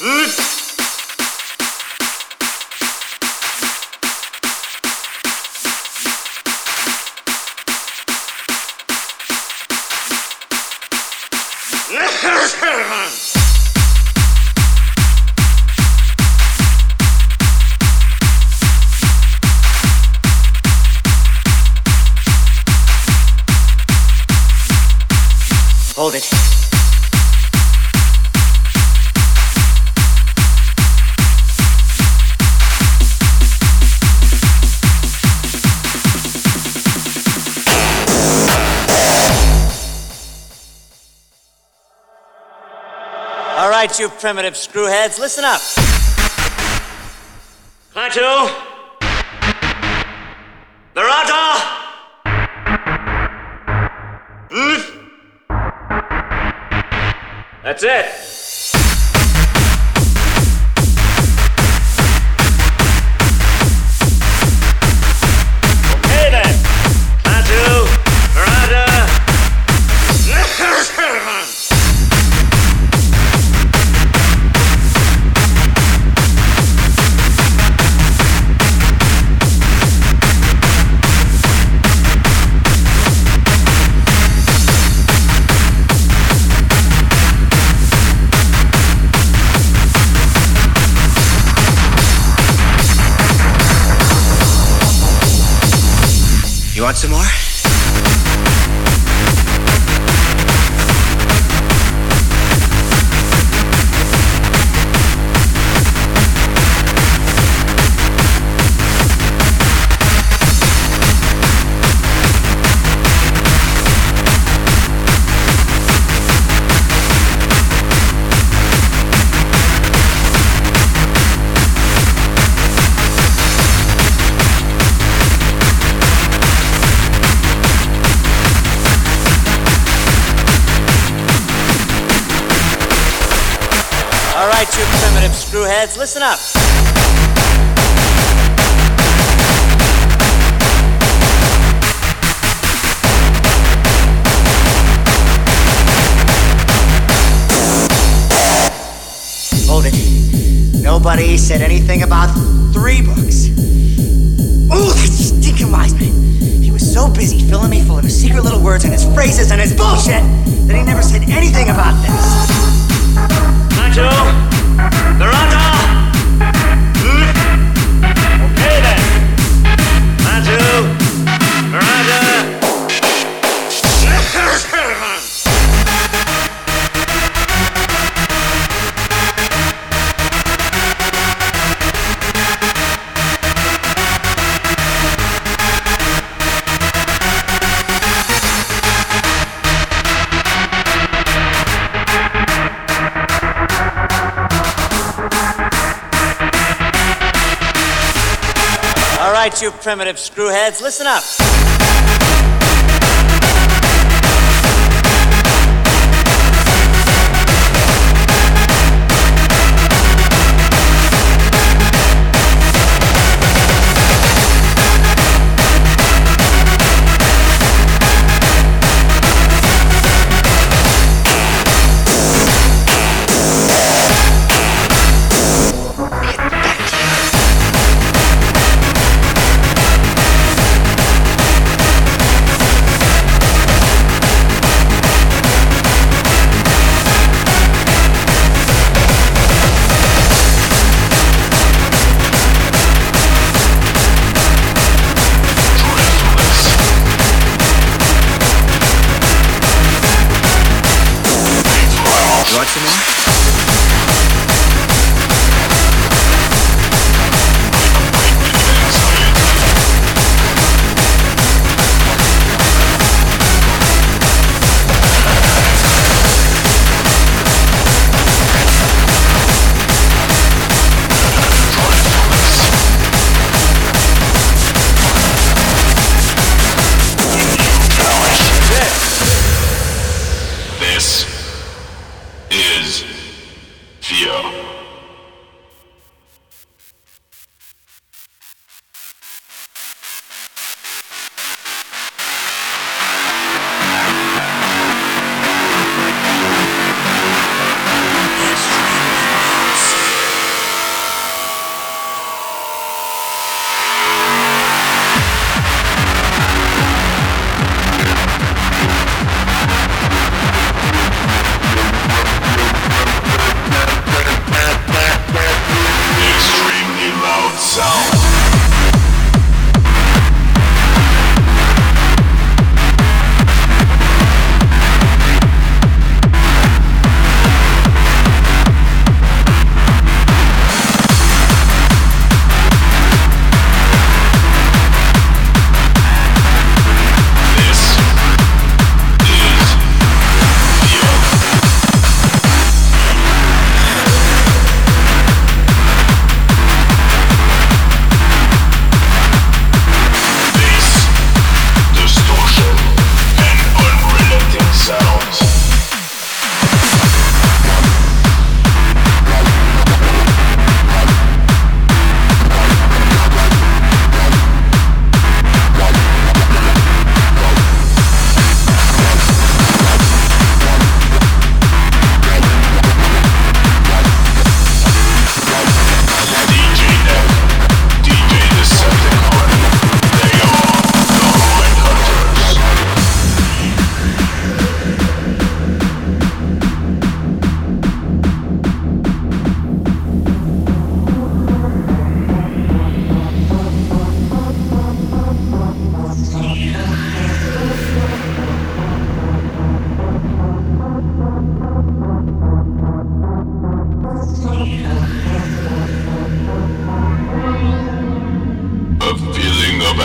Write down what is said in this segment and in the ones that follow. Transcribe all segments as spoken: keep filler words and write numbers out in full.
Oops. Hold it. All right, you primitive screwheads, listen up. Klaatu. Barata. Mm. That's it. You want some more? All right, you primitive screwheads, listen up. Hold it. Nobody said anything about three books. Ooh, that stinking wise man. He was so busy filling me full of his secret little words and his phrases and his bullshit that he never said anything about this. All right, you primitive screwheads, listen up.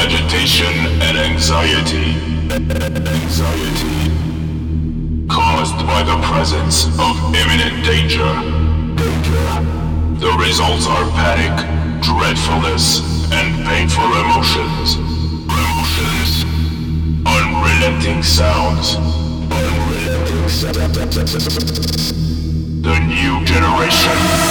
agitation and anxiety, anxiety caused by the presence of imminent danger. The results are panic, dreadfulness, and painful emotions. Emotions. Unrelenting sounds. Unrelenting sounds. The new generation.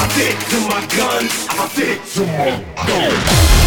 I stick to my guns, I stick to my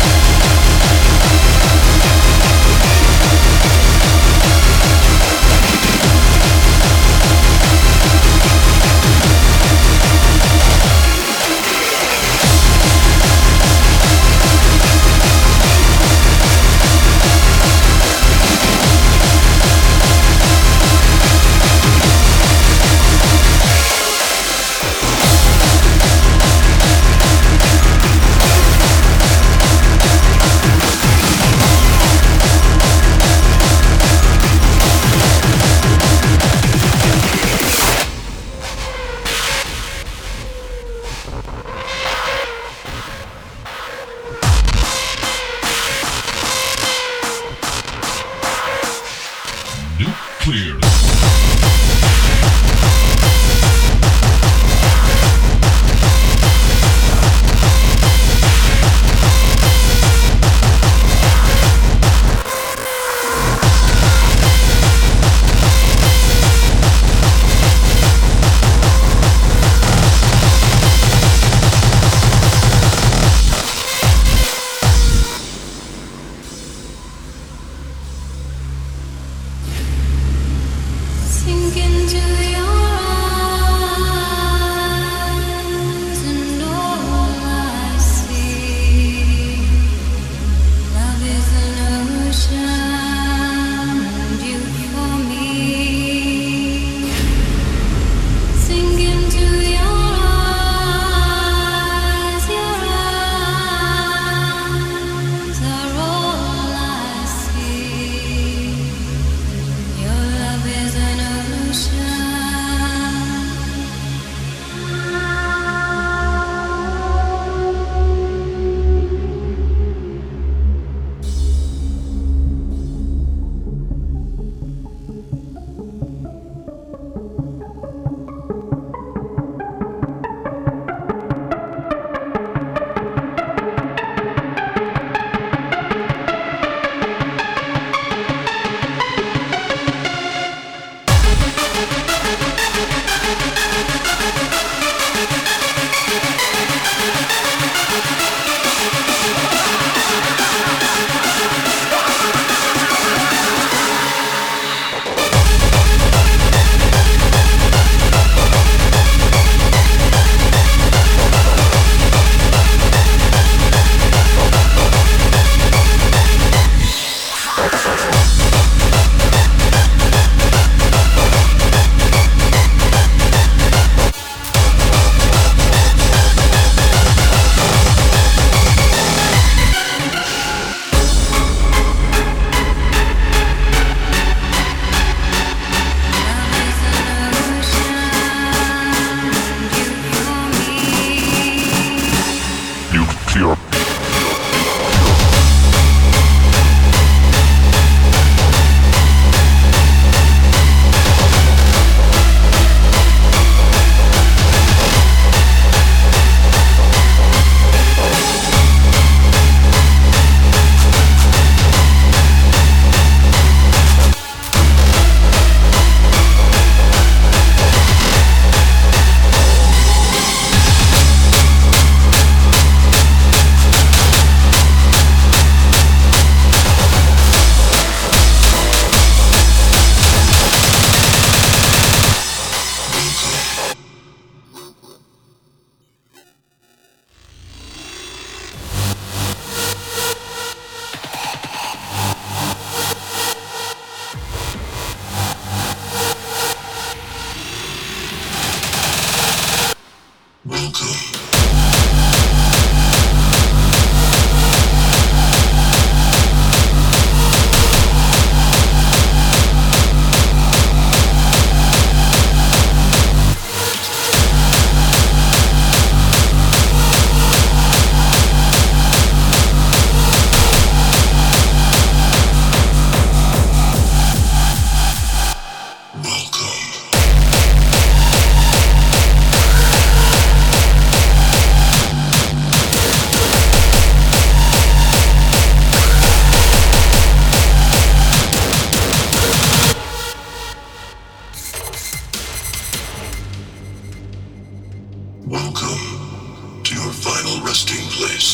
final resting place.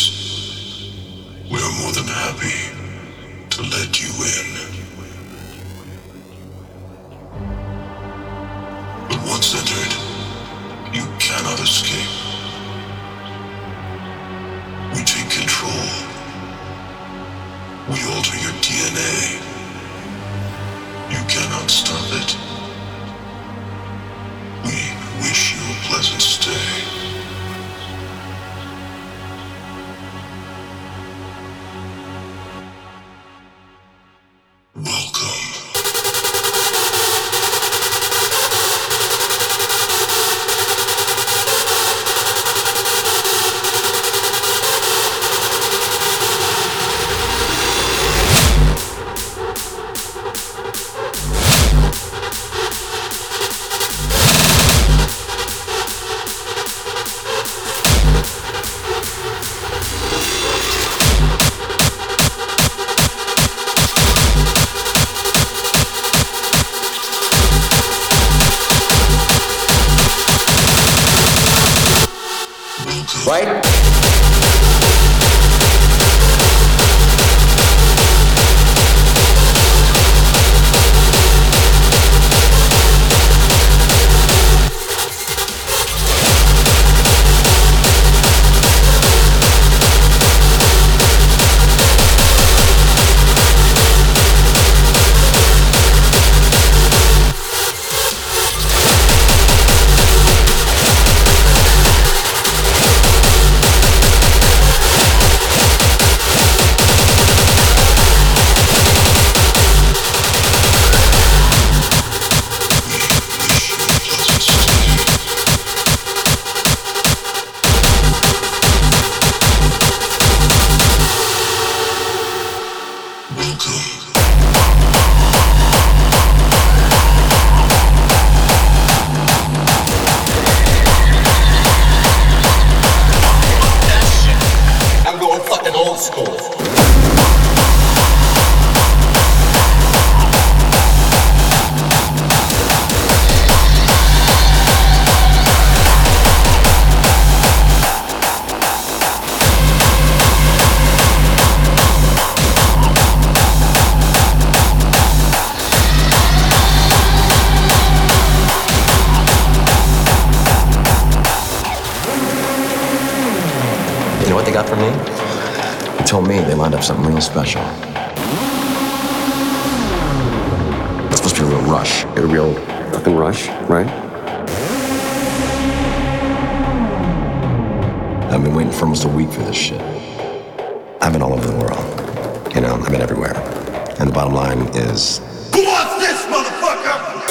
We are more than happy to let you in. But once entered, you cannot escape. We take control. We alter your D N A. You cannot stop it. We wish you a pleasant stay. Something real special. It's supposed to be a real rush. A real fucking rush, right? I've been waiting for almost a week for this shit. I've been all over the world. You know, I've been everywhere. And the bottom line is... Who wants this, motherfucker?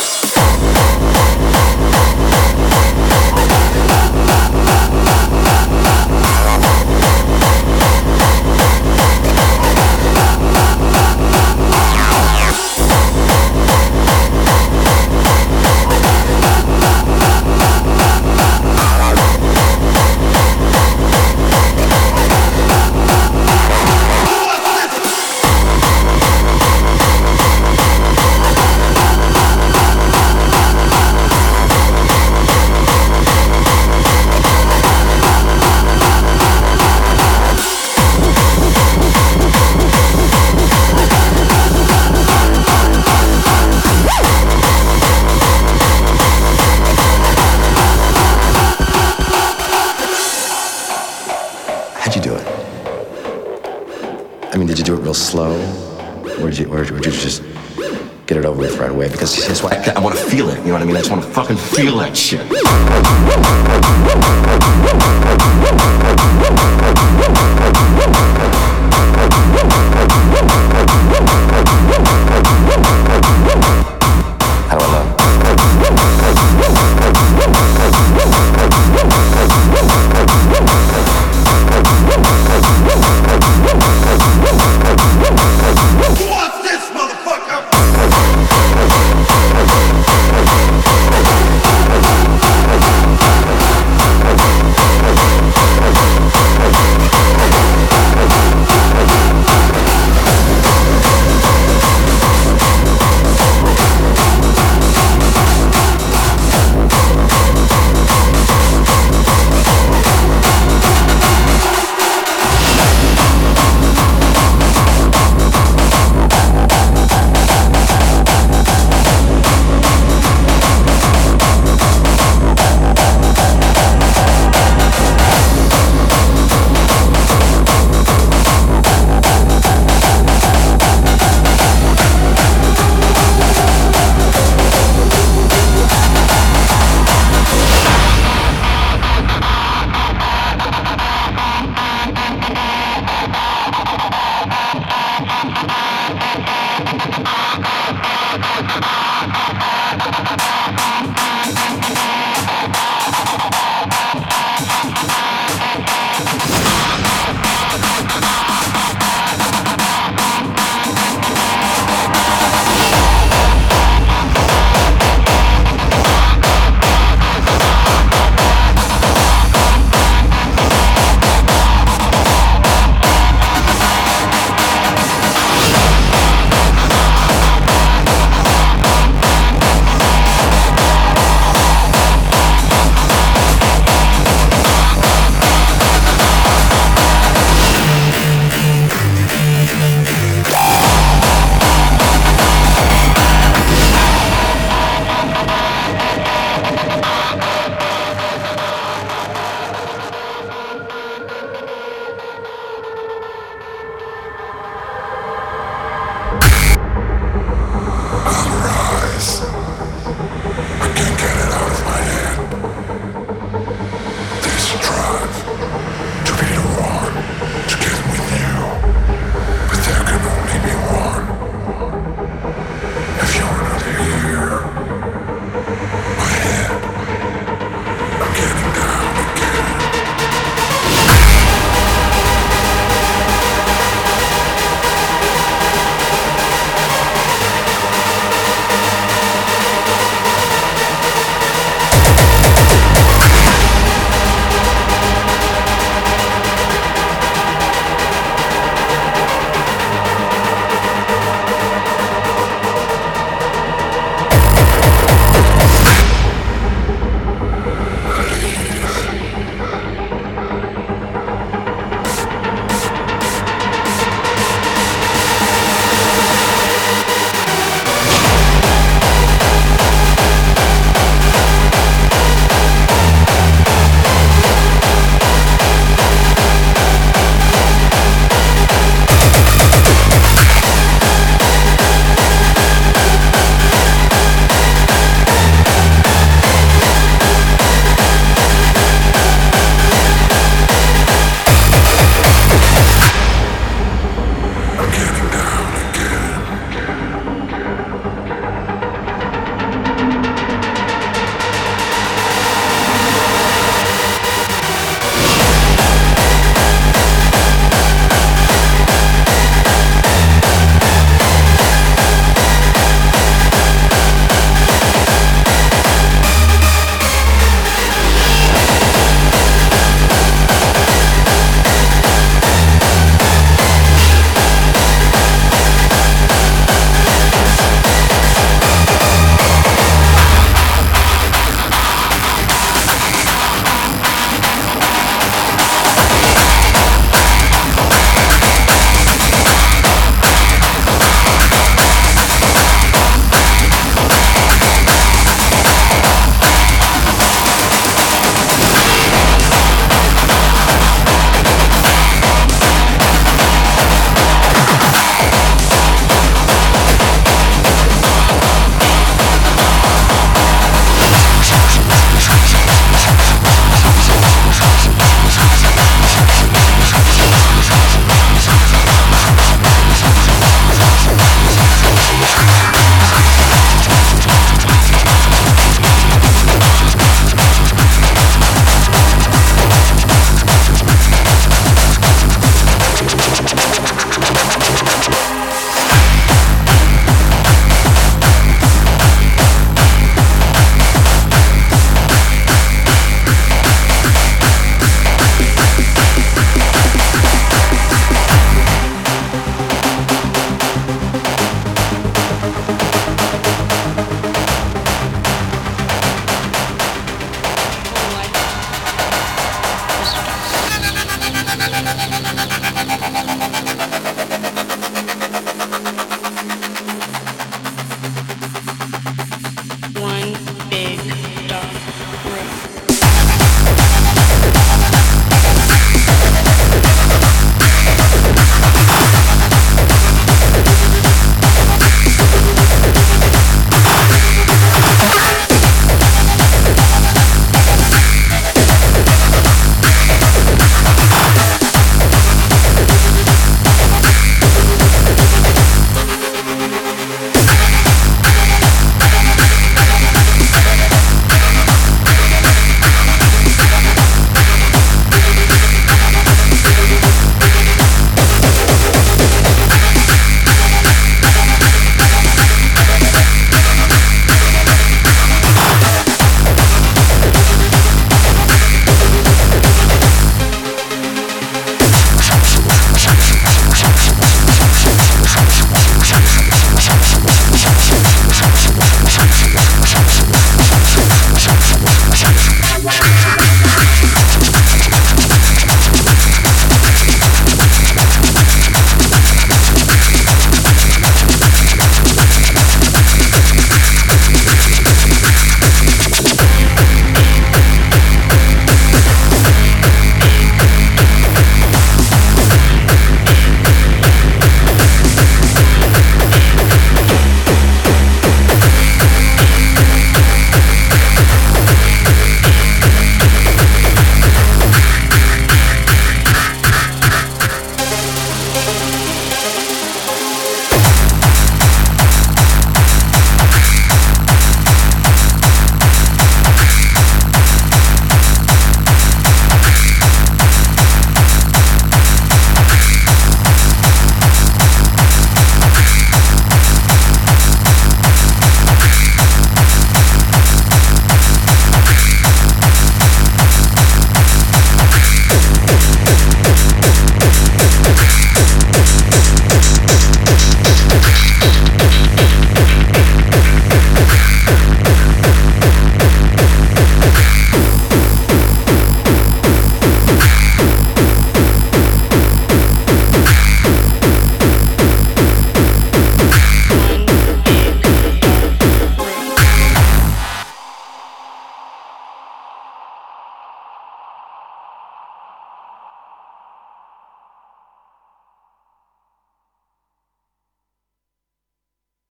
Slow, or did, you, or did you just get it over with right away? Because that's why I, I want to feel it. You know what I mean? I just want to fucking feel that shit.